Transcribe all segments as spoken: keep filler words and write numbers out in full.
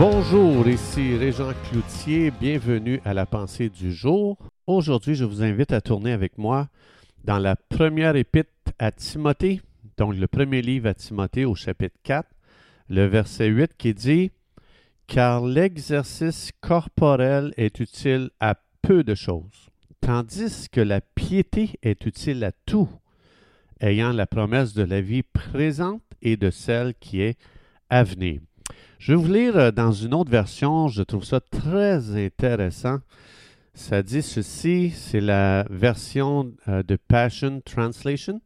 Bonjour, ici Réjean Cloutier, bienvenue à la Pensée du jour. Aujourd'hui, je vous invite à tourner avec moi dans la première épître à Timothée, donc le premier livre à Timothée au chapitre quatre, le verset huit qui dit « Car l'exercice corporel est utile à peu de choses, tandis que la piété est utile à tout, ayant la promesse de la vie présente et de celle qui est à venir. » Je vais vous lire dans une autre version, je trouve ça très intéressant. Ça dit ceci, c'est la version euh, de Passion Translation.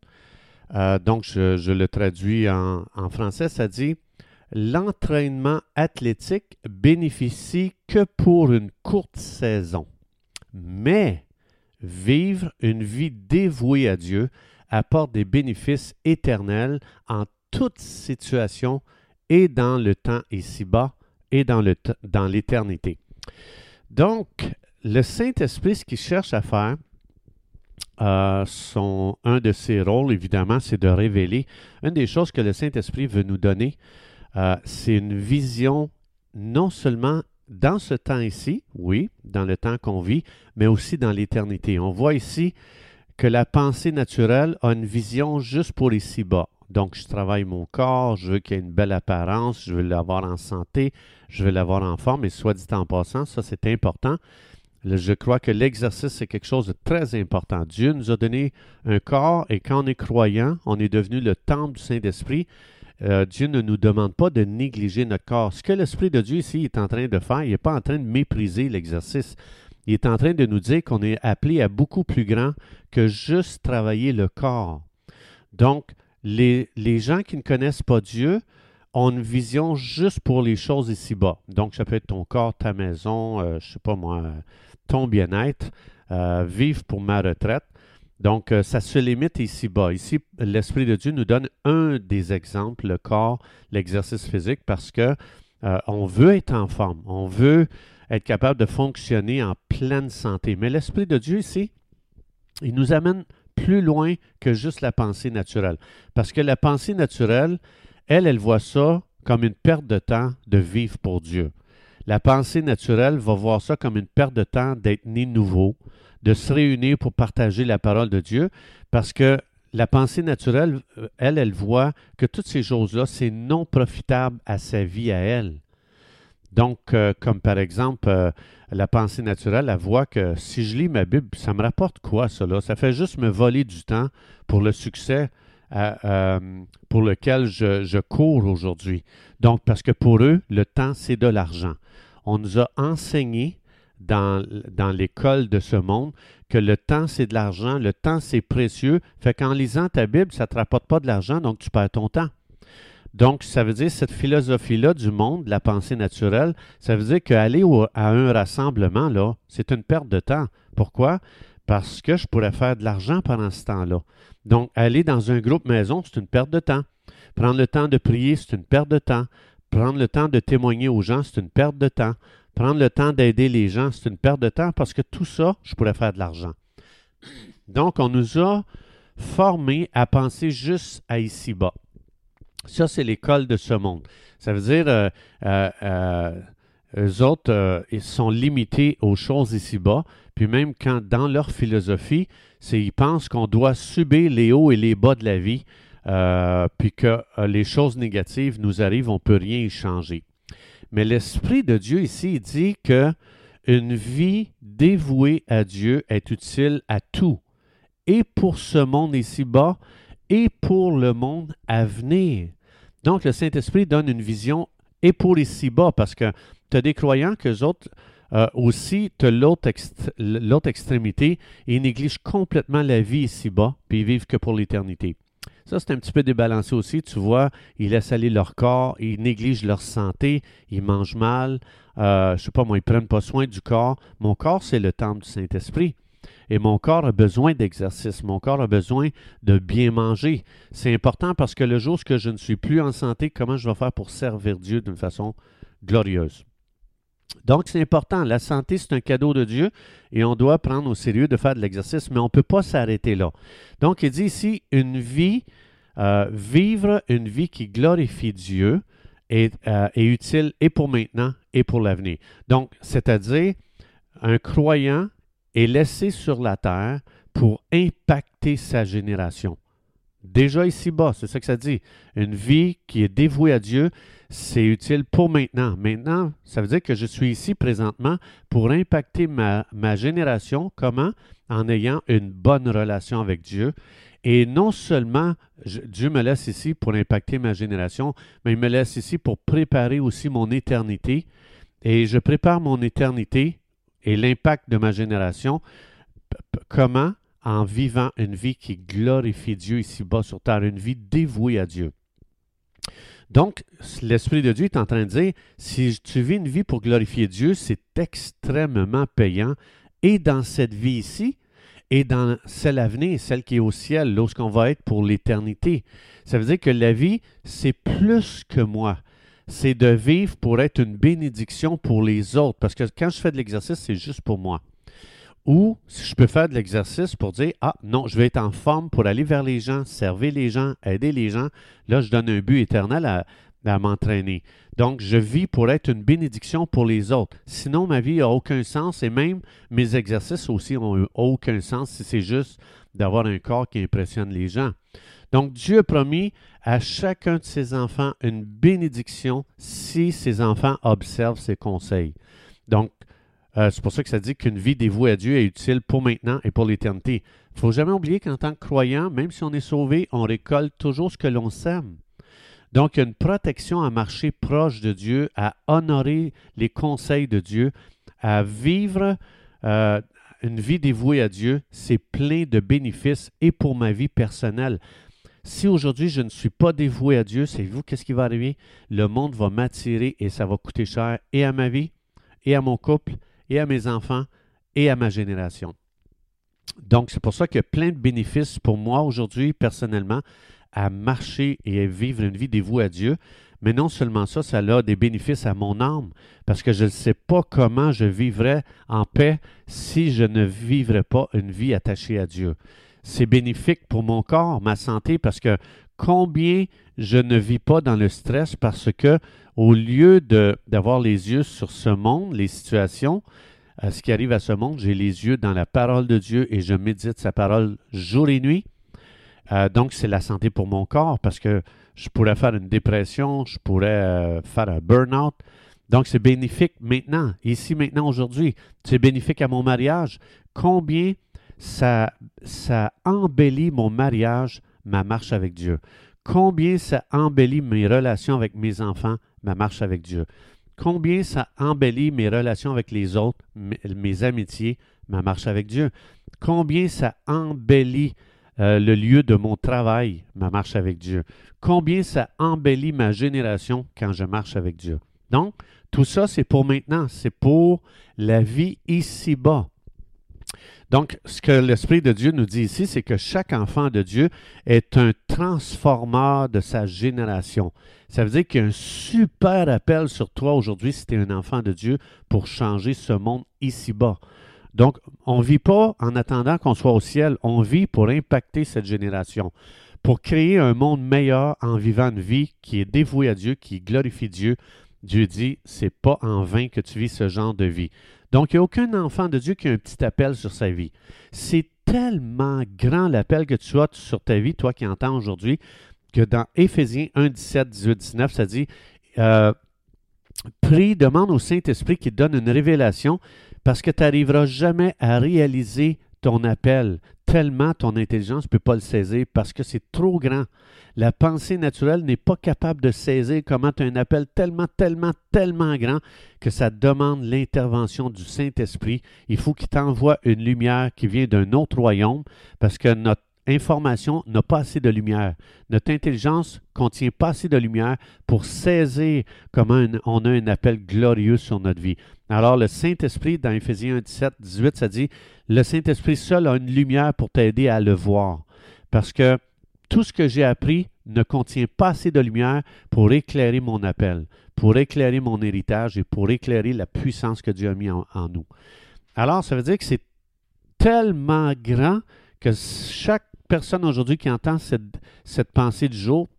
Euh, donc, je, je le traduis en, en français, ça dit « L'entraînement athlétique bénéficie que pour une courte saison, mais vivre une vie dévouée à Dieu apporte des bénéfices éternels en toute situation et dans le temps ici-bas, et dans le t- dans l'éternité. » Donc, le Saint-Esprit, ce qu'il cherche à faire, euh, son, un de ses rôles, évidemment, c'est de révéler. Une des choses que le Saint-Esprit veut nous donner, euh, c'est une vision non seulement dans ce temps ici, oui, dans le temps qu'on vit, mais aussi dans l'éternité. On voit ici que la pensée naturelle a une vision juste pour ici-bas. Donc, je travaille mon corps, je veux qu'il y ait une belle apparence, je veux l'avoir en santé, je veux l'avoir en forme, et soit dit en passant, ça c'est important. Je crois que l'exercice, c'est quelque chose de très important. Dieu nous a donné un corps, et quand on est croyant, on est devenu le temple du Saint-Esprit. Euh, Dieu ne nous demande pas de négliger notre corps. Ce que l'Esprit de Dieu ici est en train de faire, il n'est pas en train de mépriser l'exercice. Il est en train de nous dire qu'on est appelé à beaucoup plus grand que juste travailler le corps. Donc, Les, les gens qui ne connaissent pas Dieu ont une vision juste pour les choses ici-bas. Donc, ça peut être ton corps, ta maison, euh, je ne sais pas moi, ton bien-être, euh, vivre pour ma retraite. Donc, euh, ça se limite ici-bas. Ici, l'Esprit de Dieu nous donne un des exemples, le corps, l'exercice physique, parce que euh, on veut être en forme, on veut être capable de fonctionner en pleine santé. Mais l'Esprit de Dieu ici, il nous amène plus loin que juste la pensée naturelle. Parce que la pensée naturelle, elle, elle voit ça comme une perte de temps de vivre pour Dieu. La pensée naturelle va voir ça comme une perte de temps d'être né nouveau, de se réunir pour partager la parole de Dieu, parce que la pensée naturelle, elle, elle voit que toutes ces choses-là, c'est non profitable à sa vie à elle. Donc, euh, comme par exemple, euh, la pensée naturelle, elle voit que si je lis ma Bible, ça me rapporte quoi, cela? Ça fait juste me voler du temps pour le succès à, euh, pour lequel je, je cours aujourd'hui. Donc, parce que pour eux, le temps, c'est de l'argent. On nous a enseigné dans, dans l'école de ce monde que le temps, c'est de l'argent, le temps, c'est précieux. Fait qu'en lisant ta Bible, ça ne te rapporte pas de l'argent, donc tu perds ton temps. Donc, ça veut dire cette philosophie-là du monde, la pensée naturelle, ça veut dire qu'aller au, à un rassemblement, là, c'est une perte de temps. Pourquoi? Parce que je pourrais faire de l'argent pendant ce temps-là. Donc, aller dans un groupe maison, c'est une perte de temps. Prendre le temps de prier, c'est une perte de temps. Prendre le temps de témoigner aux gens, c'est une perte de temps. Prendre le temps d'aider les gens, c'est une perte de temps parce que tout ça, je pourrais faire de l'argent. Donc, on nous a formés à penser juste à ici-bas. Ça, c'est l'école de ce monde. Ça veut dire, euh, euh, euh, eux autres, euh, ils sont limités aux choses ici-bas, puis même quand dans leur philosophie, c'est ils pensent qu'on doit subir les hauts et les bas de la vie, euh, puis que euh, les choses négatives nous arrivent, on ne peut rien y changer. Mais l'Esprit de Dieu ici, il dit qu'une vie dévouée à Dieu est utile à tout, et pour ce monde ici-bas, et pour le monde à venir. Donc, le Saint-Esprit donne une vision et pour ici-bas, parce que tu as des croyants qu'eux autres euh, aussi, tu as l'autre, ext- l'autre extrémité, et ils négligent complètement la vie ici-bas, puis ils vivent que pour l'éternité. Ça, c'est un petit peu débalancé aussi. Tu vois, ils laissent aller leur corps, ils négligent leur santé, ils mangent mal, euh, je ne sais pas moi, ils ne prennent pas soin du corps. Mon corps, c'est le temple du Saint-Esprit. Et mon corps a besoin d'exercice, mon corps a besoin de bien manger. C'est important parce que le jour où je ne suis plus en santé, comment je vais faire pour servir Dieu d'une façon glorieuse? Donc, c'est important. La santé, c'est un cadeau de Dieu et on doit prendre au sérieux de faire de l'exercice, mais on ne peut pas s'arrêter là. Donc, il dit ici, une vie, euh, vivre une vie qui glorifie Dieu est, euh, est utile et pour maintenant et pour l'avenir. Donc, c'est-à-dire, un croyant est laissé sur la terre pour impacter sa génération. Déjà ici-bas, c'est ça que ça dit. Une vie qui est dévouée à Dieu, c'est utile pour maintenant. Maintenant, ça veut dire que je suis ici présentement pour impacter ma, ma génération. Comment? En ayant une bonne relation avec Dieu. Et non seulement je, Dieu me laisse ici pour impacter ma génération, mais il me laisse ici pour préparer aussi mon éternité. Et je prépare mon éternité et l'impact de ma génération. Comment? En vivant une vie qui glorifie Dieu ici-bas sur terre, une vie dévouée à Dieu. Donc, l'Esprit de Dieu est en train de dire, si tu vis une vie pour glorifier Dieu, c'est extrêmement payant, et dans cette vie ici, et dans celle à venir, celle qui est au ciel, lorsqu'on va être pour l'éternité. Ça veut dire que la vie, c'est plus que moi. C'est de vivre pour être une bénédiction pour les autres, parce que quand je fais de l'exercice, c'est juste pour moi. Ou si je peux faire de l'exercice pour dire, ah non, je vais être en forme pour aller vers les gens, servir les gens, aider les gens. Là, je donne un but éternel à, à m'entraîner. Donc, je vis pour être une bénédiction pour les autres. Sinon, ma vie n'a aucun sens et même mes exercices aussi n'ont aucun sens si c'est juste d'avoir un corps qui impressionne les gens. Donc, Dieu a promis à chacun de ses enfants une bénédiction si ses enfants observent ses conseils. Donc, Euh, c'est pour ça que ça dit qu'une vie dévouée à Dieu est utile pour maintenant et pour l'éternité. Il ne faut jamais oublier qu'en tant que croyant, même si on est sauvé, on récolte toujours ce que l'on sème. Donc, il y a une protection à marcher proche de Dieu, à honorer les conseils de Dieu, à vivre euh, une vie dévouée à Dieu. C'est plein de bénéfices et pour ma vie personnelle. Si aujourd'hui, je ne suis pas dévoué à Dieu, savez-vous qu'est-ce qui va arriver? Le monde va m'attirer et ça va coûter cher et à ma vie et à mon couple, et à mes enfants, et à ma génération. Donc, c'est pour ça qu'il y a plein de bénéfices pour moi aujourd'hui, personnellement, à marcher et à vivre une vie dévouée à Dieu. Mais non seulement ça, ça a des bénéfices à mon âme, parce que je ne sais pas comment je vivrais en paix si je ne vivrais pas une vie attachée à Dieu. C'est bénéfique pour mon corps, ma santé, parce que combien je ne vis pas dans le stress parce que au lieu de, d'avoir les yeux sur ce monde, les situations, euh, ce qui arrive à ce monde, j'ai les yeux dans la parole de Dieu et je médite sa parole jour et nuit. Euh, donc, c'est la santé pour mon corps parce que je pourrais faire une dépression, je pourrais euh, faire un burn-out. Donc, c'est bénéfique maintenant, ici, maintenant, aujourd'hui. C'est bénéfique à mon mariage. Combien ça, ça embellit mon mariage, ma marche avec Dieu. Combien ça embellit mes relations avec mes enfants, ma marche avec Dieu. Combien ça embellit mes relations avec les autres, mes, mes amitiés, ma marche avec Dieu. Combien ça embellit euh, le lieu de mon travail, ma marche avec Dieu. Combien ça embellit ma génération quand je marche avec Dieu. Donc, tout ça, c'est pour maintenant. C'est pour la vie ici-bas. Donc, ce que l'Esprit de Dieu nous dit ici, c'est que chaque enfant de Dieu est un transformateur de sa génération. Ça veut dire qu'il y a un super appel sur toi aujourd'hui, si tu es un enfant de Dieu, pour changer ce monde ici-bas. Donc, on ne vit pas en attendant qu'on soit au ciel, on vit pour impacter cette génération, pour créer un monde meilleur en vivant une vie qui est dévouée à Dieu, qui glorifie Dieu. Dieu dit, c'est pas en vain que tu vis ce genre de vie. Donc, il n'y a aucun enfant de Dieu qui a un petit appel sur sa vie. C'est tellement grand l'appel que tu as sur ta vie, toi qui entends aujourd'hui, que dans Éphésiens un, dix-sept, dix-huit, dix-neuf, ça dit euh, « Prie, demande au Saint-Esprit qu'il donne une révélation parce que tu n'arriveras jamais à réaliser ton appel. Tellement ton intelligence ne peut pas le saisir parce que c'est trop grand. La pensée naturelle n'est pas capable de saisir comment tu as un appel tellement, tellement, tellement grand que ça demande l'intervention du Saint-Esprit. Il faut qu'il t'envoie une lumière qui vient d'un autre royaume parce que notre information n'a pas assez de lumière. Notre intelligence ne contient pas assez de lumière pour saisir comment on a un appel glorieux sur notre vie. Alors, le Saint-Esprit, dans Éphésiens un, dix-sept, dix-huit, ça dit, « Le Saint-Esprit seul a une lumière pour t'aider à le voir. » Parce que tout ce que j'ai appris ne contient pas assez de lumière pour éclairer mon appel, pour éclairer mon héritage et pour éclairer la puissance que Dieu a mis en, en nous. Alors, ça veut dire que c'est tellement grand que chaque personne aujourd'hui qui entend cette, cette pensée du jour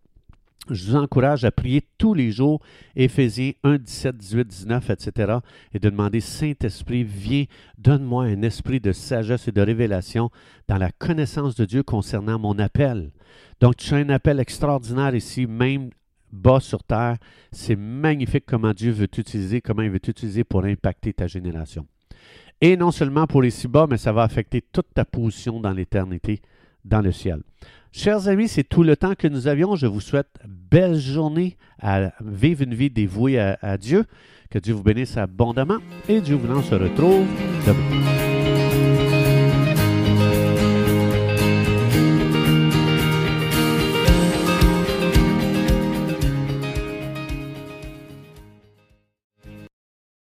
Je vous encourage à prier tous les jours, Éphésiens un, dix-sept, dix-huit, dix-neuf, et cetera, et de demander, Saint-Esprit, viens, donne-moi un esprit de sagesse et de révélation dans la connaissance de Dieu concernant mon appel. Donc, tu as un appel extraordinaire ici, même bas sur terre. C'est magnifique comment Dieu veut t'utiliser, comment il veut t'utiliser pour impacter ta génération. Et non seulement pour les ici-bas, mais ça va affecter toute ta position dans l'éternité, dans le ciel. Chers amis, c'est tout le temps que nous avions. Je vous souhaite belle journée à vivre une vie dévouée à, à Dieu. Que Dieu vous bénisse abondamment et Dieu voulant se retrouve demain.